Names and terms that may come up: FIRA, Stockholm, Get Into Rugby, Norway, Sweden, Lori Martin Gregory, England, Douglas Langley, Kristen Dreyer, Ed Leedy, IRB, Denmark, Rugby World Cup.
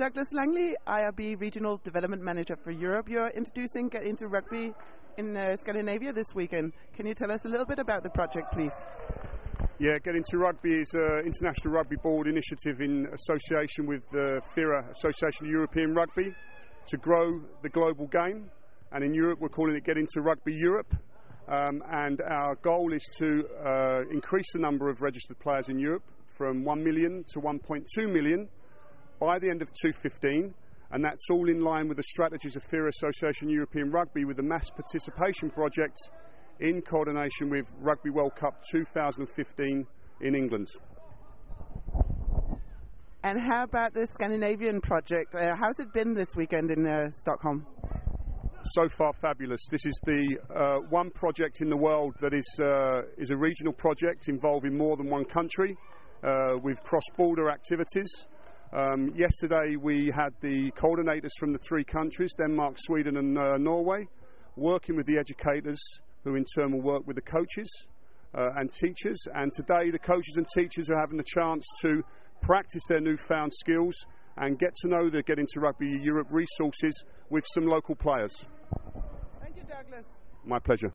Douglas Langley, IRB Regional Development Manager for Europe. You're introducing Get Into Rugby in Scandinavia this weekend. Can you tell us a little bit about the project, please? Yeah, Get Into Rugby is an International Rugby Board initiative in association with the FIRA, Association of European Rugby, to grow the global game. And in Europe, we're calling it Get Into Rugby Europe. And our goal is to increase the number of registered players in Europe from 1 million to 1.2 million by the end of 2015, and that's all in line with the strategies of FIRA Association European Rugby, with the mass participation project in coordination with Rugby World Cup 2015 in England. And how about the Scandinavian project? How's it been this weekend in Stockholm? So far, fabulous. This is the one project in the world that is a regional project involving more than one country with cross-border activities. Yesterday we had the coordinators from the three countries, Denmark, Sweden and Norway, working with the educators, who in turn will work with the coaches and teachers. And today the coaches and teachers are having the chance to practice their newfound skills and get to know the Get Into Rugby Europe resources with some local players. Thank you, Douglas. My pleasure.